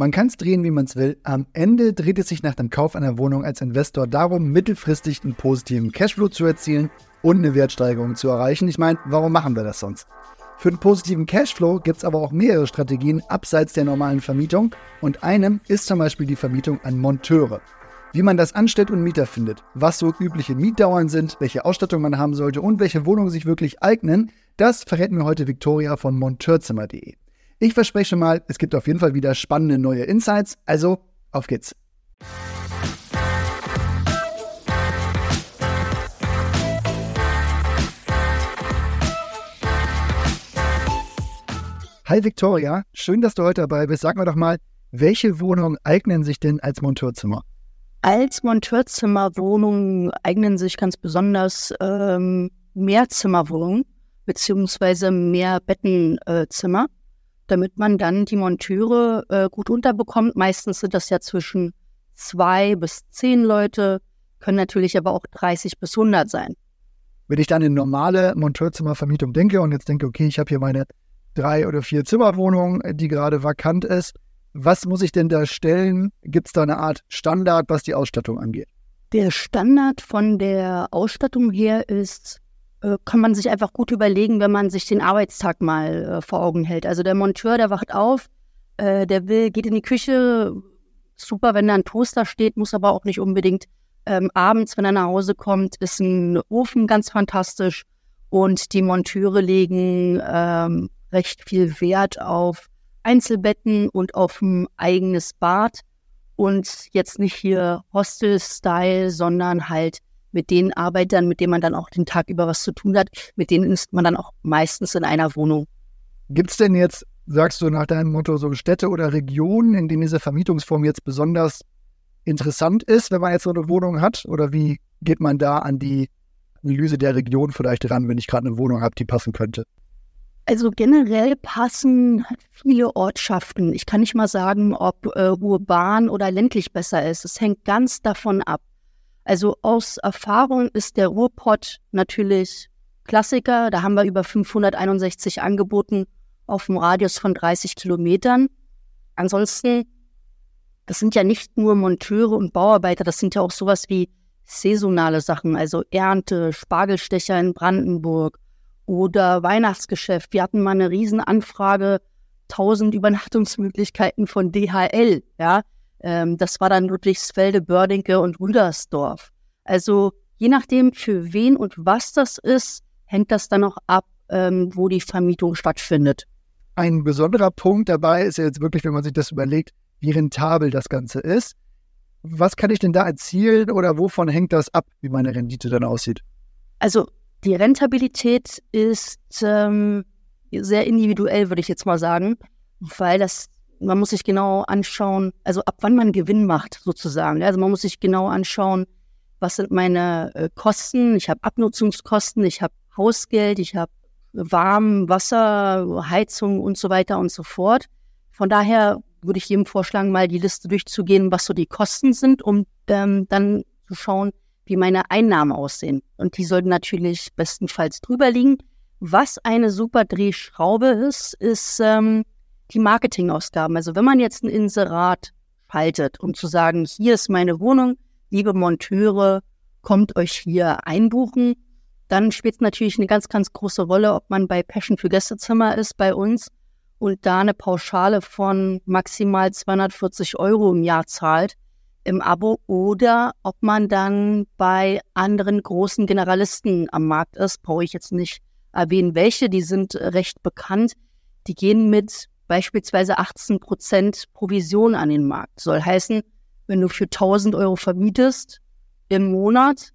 Man kann es drehen, wie man es will. Am Ende dreht es sich nach dem Kauf einer Wohnung als Investor darum, mittelfristig einen positiven Cashflow zu erzielen und eine Wertsteigerung zu erreichen. Ich meine, warum machen wir das sonst? Für einen positiven Cashflow gibt es aber auch mehrere Strategien abseits der normalen Vermietung und einem ist zum Beispiel die Vermietung an Monteure. Wie man das anstellt und Mieter findet, was so übliche Mietdauern sind, welche Ausstattung man haben sollte und welche Wohnungen sich wirklich eignen, das verrät mir heute Viktoria von Monteurzimmer.de. Ich verspreche mal, es gibt auf jeden Fall wieder spannende neue Insights, also auf geht's! Hi Viktoria, schön, dass du heute dabei bist. Sag mir doch mal, welche Wohnungen eignen sich denn als Monteurzimmer? Als Monteurzimmerwohnungen eignen sich ganz besonders Mehrzimmerwohnungen bzw. Mehrbettzimmer, damit man dann die Monteure gut unterbekommt. Meistens sind das ja zwischen 2 bis 10 Leute, können natürlich aber auch 30 bis 100 sein. Wenn ich dann in normale Monteurzimmervermietung denke und jetzt denke, okay, ich habe hier meine 3 oder 4 Zimmerwohnung, die gerade vakant ist. Was muss ich denn da stellen? Gibt es da eine Art Standard, was die Ausstattung angeht? Der Standard von der Ausstattung her ist, kann man sich einfach gut überlegen, wenn man sich den Arbeitstag mal vor Augen hält. Also der Monteur, der wacht auf, geht in die Küche. Super, wenn da ein Toaster steht, muss aber auch nicht unbedingt. Abends, wenn er nach Hause kommt, ist ein Ofen ganz fantastisch. Und die Monteure legen recht viel Wert auf Einzelbetten und auf ein eigenes Bad und jetzt nicht hier Hostel-Style, sondern halt mit den Arbeitern, mit denen man dann auch den Tag über was zu tun hat, mit denen ist man dann auch meistens in einer Wohnung. Gibt es denn jetzt, sagst du nach deinem Motto, so Städte oder Regionen, in denen diese Vermietungsform jetzt besonders interessant ist, wenn man jetzt so eine Wohnung hat? Oder wie geht man da an die Analyse der Region vielleicht ran, wenn ich gerade eine Wohnung habe, die passen könnte? Also generell passen viele Ortschaften. Ich kann nicht mal sagen, ob urban oder ländlich besser ist. Es hängt ganz davon ab. Also aus Erfahrung ist der Ruhrpott natürlich Klassiker. Da haben wir über 561 angeboten auf einem Radius von 30 Kilometern. Ansonsten, das sind ja nicht nur Monteure und Bauarbeiter, das sind ja auch sowas wie saisonale Sachen, also Ernte, Spargelstecher in Brandenburg. Oder Weihnachtsgeschäft. Wir hatten mal eine Riesenanfrage, 1000 Übernachtungsmöglichkeiten von DHL. Ja? Das war dann Ludwigsfelde, Bördinke und Rüdersdorf. Also je nachdem, für wen und was das ist, hängt das dann auch ab, wo die Vermietung stattfindet. Ein besonderer Punkt dabei ist ja jetzt wirklich, wenn man sich das überlegt, wie rentabel das Ganze ist. Was kann ich denn da erzielen oder wovon hängt das ab, wie meine Rendite dann aussieht? Also die Rentabilität ist sehr individuell, würde ich jetzt mal sagen, weil man muss sich genau anschauen, also ab wann man Gewinn macht sozusagen. Also man muss sich genau anschauen, was sind meine Kosten, ich habe Abnutzungskosten, ich habe Hausgeld, ich habe warm, Wasser, Heizung und so weiter und so fort. Von daher würde ich jedem vorschlagen, mal die Liste durchzugehen, was so die Kosten sind, um dann zu schauen, wie meine Einnahmen aussehen. Und die sollten natürlich bestenfalls drüber liegen. Was eine super Drehschraube ist, ist die Marketingausgaben. Also wenn man jetzt ein Inserat schaltet, um zu sagen, hier ist meine Wohnung, liebe Monteure, kommt euch hier einbuchen, dann spielt es natürlich eine ganz, ganz große Rolle, ob man bei Passion für Gästezimmer ist bei uns und da eine Pauschale von maximal 240 € im Jahr zahlt, im Abo, oder ob man dann bei anderen großen Generalisten am Markt ist, brauche ich jetzt nicht erwähnen, welche, die sind recht bekannt, die gehen mit beispielsweise 18% Provision an den Markt. Soll heißen, wenn du für 1.000 € vermietest im Monat,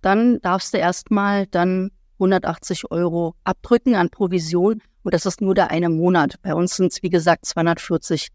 dann darfst du erstmal dann 180 € abdrücken an Provision und das ist nur der eine Monat. Bei uns sind es, wie gesagt, 240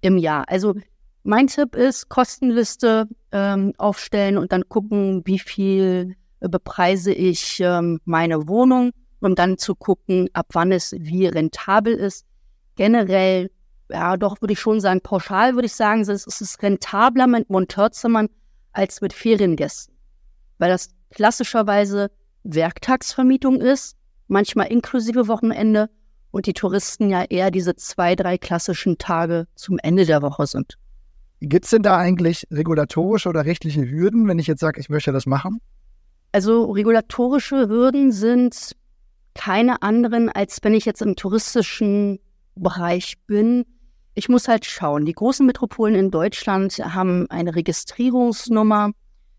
im Jahr. Also mein Tipp ist, Kostenliste aufstellen und dann gucken, wie viel bepreise ich meine Wohnung, um dann zu gucken, ab wann es wie rentabel ist. Generell, ja doch, würde ich schon sagen, pauschal würde ich sagen, es ist rentabler mit Monteurzimmern als mit Feriengästen, weil das klassischerweise Werktagsvermietung ist, manchmal inklusive Wochenende und die Touristen ja eher diese 2, 3 klassischen Tage zum Ende der Woche sind. Gibt es denn da eigentlich regulatorische oder rechtliche Hürden, wenn ich jetzt sage, ich möchte das machen? Also regulatorische Hürden sind keine anderen, als wenn ich jetzt im touristischen Bereich bin. Ich muss halt schauen. Die großen Metropolen in Deutschland haben eine Registrierungsnummer,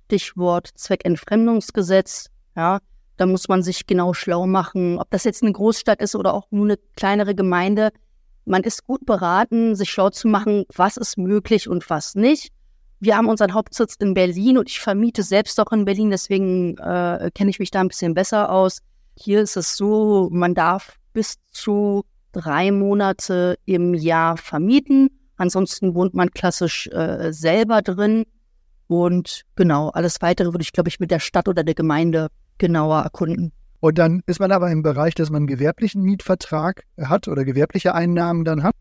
Stichwort Zweckentfremdungsgesetz. Ja, da muss man sich genau schlau machen, ob das jetzt eine Großstadt ist oder auch nur eine kleinere Gemeinde. Man ist gut beraten, sich schlau zu machen, was ist möglich und was nicht. Wir haben unseren Hauptsitz in Berlin und ich vermiete selbst auch in Berlin, deswegen kenne ich mich da ein bisschen besser aus. Hier ist es so, man darf bis zu 3 Monate im Jahr vermieten. Ansonsten wohnt man klassisch selber drin. Und genau, alles Weitere würde ich, glaube ich, mit der Stadt oder der Gemeinde genauer erkunden. Und dann ist man aber im Bereich, dass man einen gewerblichen Mietvertrag hat oder gewerbliche Einnahmen dann hat?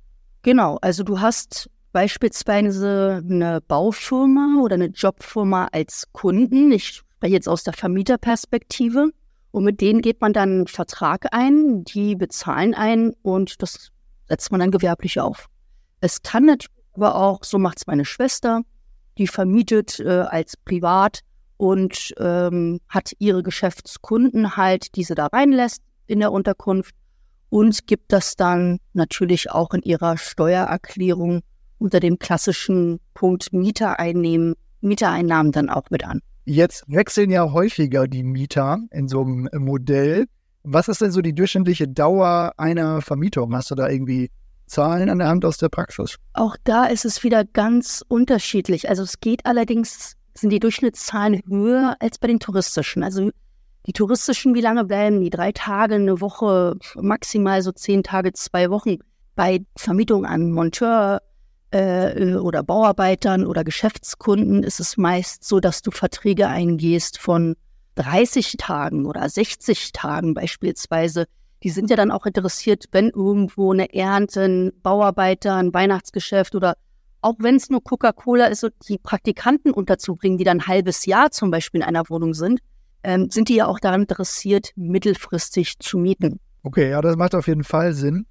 Genau, also du hast beispielsweise eine Baufirma oder eine Jobfirma als Kunden. Ich spreche jetzt aus der Vermieterperspektive. Und mit denen geht man dann einen Vertrag ein, die bezahlen einen und das setzt man dann gewerblich auf. Es kann natürlich aber auch, so macht es meine Schwester, die vermietet als privat und hat ihre Geschäftskunden halt, die sie da reinlässt in der Unterkunft und gibt das dann natürlich auch in ihrer Steuererklärung unter dem klassischen Punkt Mietereinnahmen dann auch mit an. Jetzt wechseln ja häufiger die Mieter in so einem Modell. Was ist denn so die durchschnittliche Dauer einer Vermietung? Hast du da irgendwie Zahlen an der Hand aus der Praxis? Auch da ist es wieder ganz unterschiedlich. Also es geht allerdings, sind die Durchschnittszahlen höher als bei den touristischen. Also die touristischen, wie lange bleiben die? 3 Tage, eine Woche, maximal so 10 Tage, 2 Wochen. Bei Vermietung an Monteur oder Bauarbeitern oder Geschäftskunden ist es meist so, dass du Verträge eingehst von 30 Tagen oder 60 Tagen beispielsweise. Die sind ja dann auch interessiert, wenn irgendwo eine Ernte, ein Bauarbeiter, ein Weihnachtsgeschäft oder auch wenn es nur Coca-Cola ist und die Praktikanten unterzubringen, die dann ein halbes Jahr zum Beispiel in einer Wohnung sind, sind die ja auch daran interessiert, mittelfristig zu mieten. Okay, ja, das macht auf jeden Fall Sinn.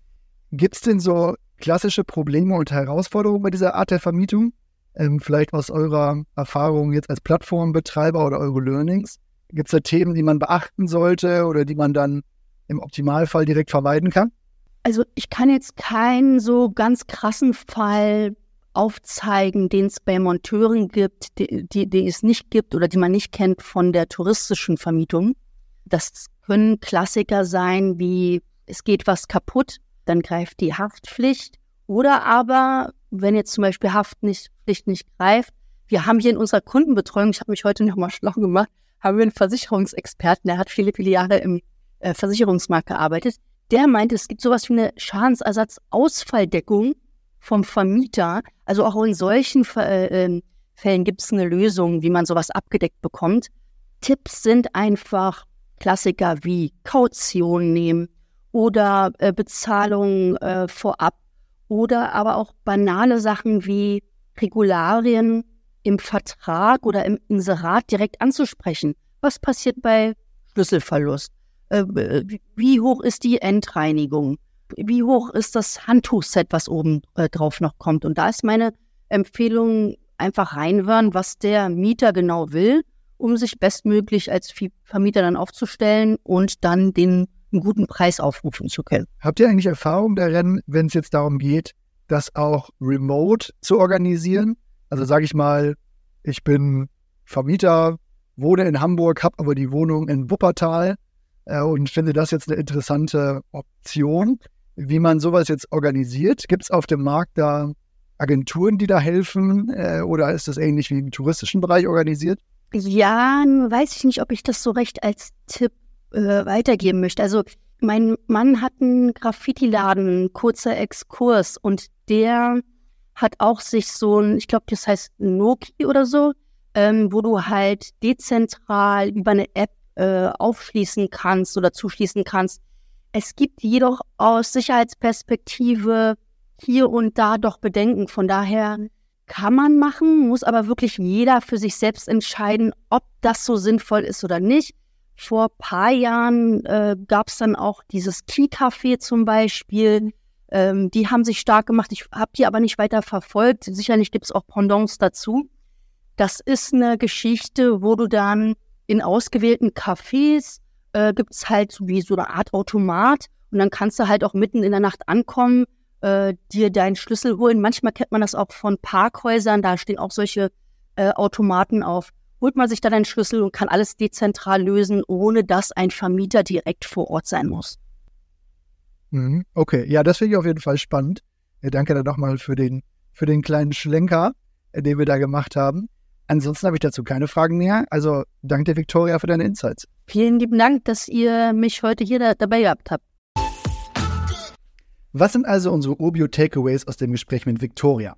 Gibt es denn so klassische Probleme und Herausforderungen bei dieser Art der Vermietung? Vielleicht aus eurer Erfahrung jetzt als Plattformbetreiber oder eure Learnings. Gibt es da Themen, die man beachten sollte oder die man dann im Optimalfall direkt vermeiden kann? Also ich kann jetzt keinen so ganz krassen Fall aufzeigen, den es bei Monteuren gibt, die es nicht gibt oder die man nicht kennt von der touristischen Vermietung. Das können Klassiker sein wie, es geht was kaputt, dann greift die Haftpflicht. Oder aber, wenn jetzt zum Beispiel Haftpflicht nicht greift, wir haben hier in unserer Kundenbetreuung, ich habe mich heute nochmal schlau gemacht, haben wir einen Versicherungsexperten, der hat viele, viele Jahre im Versicherungsmarkt gearbeitet. Der meinte, es gibt sowas wie eine Schadensersatzausfalldeckung vom Vermieter. Also auch in solchen Fällen gibt es eine Lösung, wie man sowas abgedeckt bekommt. Tipps sind einfach Klassiker wie Kaution nehmen, oder Bezahlung vorab oder aber auch banale Sachen wie Regularien im Vertrag oder im Inserat direkt anzusprechen. Was passiert bei Schlüsselverlust? Wie hoch ist die Endreinigung? Wie hoch ist das Handtuchset, was oben drauf noch kommt? Und da ist meine Empfehlung, einfach reinhören, was der Mieter genau will, um sich bestmöglich als Vermieter dann aufzustellen und dann einen guten Preis aufrufen zu können. Habt ihr eigentlich Erfahrung darin, wenn es jetzt darum geht, das auch remote zu organisieren? Also sage ich mal, ich bin Vermieter, wohne in Hamburg, habe aber die Wohnung in Wuppertal und finde das jetzt eine interessante Option, wie man sowas jetzt organisiert. Gibt es auf dem Markt da Agenturen, die da helfen oder ist das ähnlich wie im touristischen Bereich organisiert? Ja, weiß ich nicht, ob ich das so recht als Tipp weitergeben möchte. Also mein Mann hat einen Graffiti-Laden, kurzer Exkurs, und der hat auch sich so ein, ich glaube, das heißt Noki oder so, wo du halt dezentral über eine App aufschließen kannst oder zuschließen kannst. Es gibt jedoch aus Sicherheitsperspektive hier und da doch Bedenken. Von daher kann man machen, muss aber wirklich jeder für sich selbst entscheiden, ob das so sinnvoll ist oder nicht. Vor ein paar Jahren gab es dann auch dieses Key Café zum Beispiel. Die haben sich stark gemacht. Ich habe die aber nicht weiter verfolgt. Sicherlich gibt es auch Pendants dazu. Das ist eine Geschichte, wo du dann in ausgewählten Cafés gibt es halt wie so eine Art Automat. Und dann kannst du halt auch mitten in der Nacht ankommen, dir deinen Schlüssel holen. Manchmal kennt man das auch von Parkhäusern. Da stehen auch solche Automaten auf. Holt man sich da einen Schlüssel und kann alles dezentral lösen, ohne dass ein Vermieter direkt vor Ort sein muss. Okay, ja, das finde ich auf jeden Fall spannend. Danke dann nochmal für den kleinen Schlenker, den wir da gemacht haben. Ansonsten habe ich dazu keine Fragen mehr. Also danke dir, Viktoria, für deine Insights. Vielen lieben Dank, dass ihr mich heute hier dabei gehabt habt. Was sind also unsere Urbyo-Takeaways aus dem Gespräch mit Viktoria?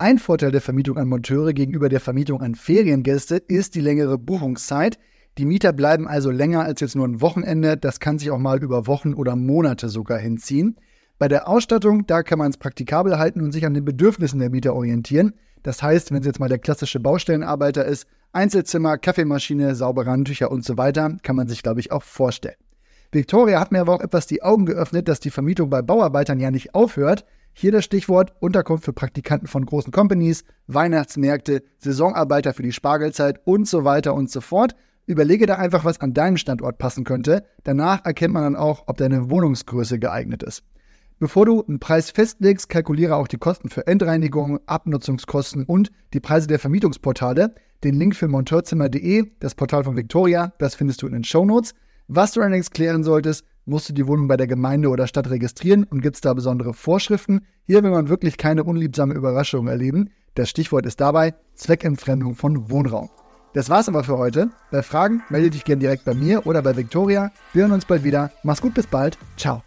Ein Vorteil der Vermietung an Monteure gegenüber der Vermietung an Feriengäste ist die längere Buchungszeit. Die Mieter bleiben also länger als jetzt nur ein Wochenende. Das kann sich auch mal über Wochen oder Monate sogar hinziehen. Bei der Ausstattung, da kann man es praktikabel halten und sich an den Bedürfnissen der Mieter orientieren. Das heißt, wenn es jetzt mal der klassische Baustellenarbeiter ist, Einzelzimmer, Kaffeemaschine, saubere Handtücher und so weiter, kann man sich, glaube ich, auch vorstellen. Viktoria hat mir aber auch etwas die Augen geöffnet, dass die Vermietung bei Bauarbeitern ja nicht aufhört. Hier das Stichwort Unterkunft für Praktikanten von großen Companies, Weihnachtsmärkte, Saisonarbeiter für die Spargelzeit und so weiter und so fort. Überlege da einfach, was an deinem Standort passen könnte. Danach erkennt man dann auch, ob deine Wohnungsgröße geeignet ist. Bevor du einen Preis festlegst, kalkuliere auch die Kosten für Endreinigung, Abnutzungskosten und die Preise der Vermietungsportale. Den Link für Monteurzimmer.de, das Portal von Viktoria, das findest du in den Shownotes. Was du allerdings klären solltest, musst du die Wohnung bei der Gemeinde oder Stadt registrieren und gibt es da besondere Vorschriften. Hier will man wirklich keine unliebsame Überraschung erleben. Das Stichwort ist dabei Zweckentfremdung von Wohnraum. Das war's aber für heute. Bei Fragen melde dich gerne direkt bei mir oder bei Viktoria. Wir hören uns bald wieder. Mach's gut, bis bald. Ciao.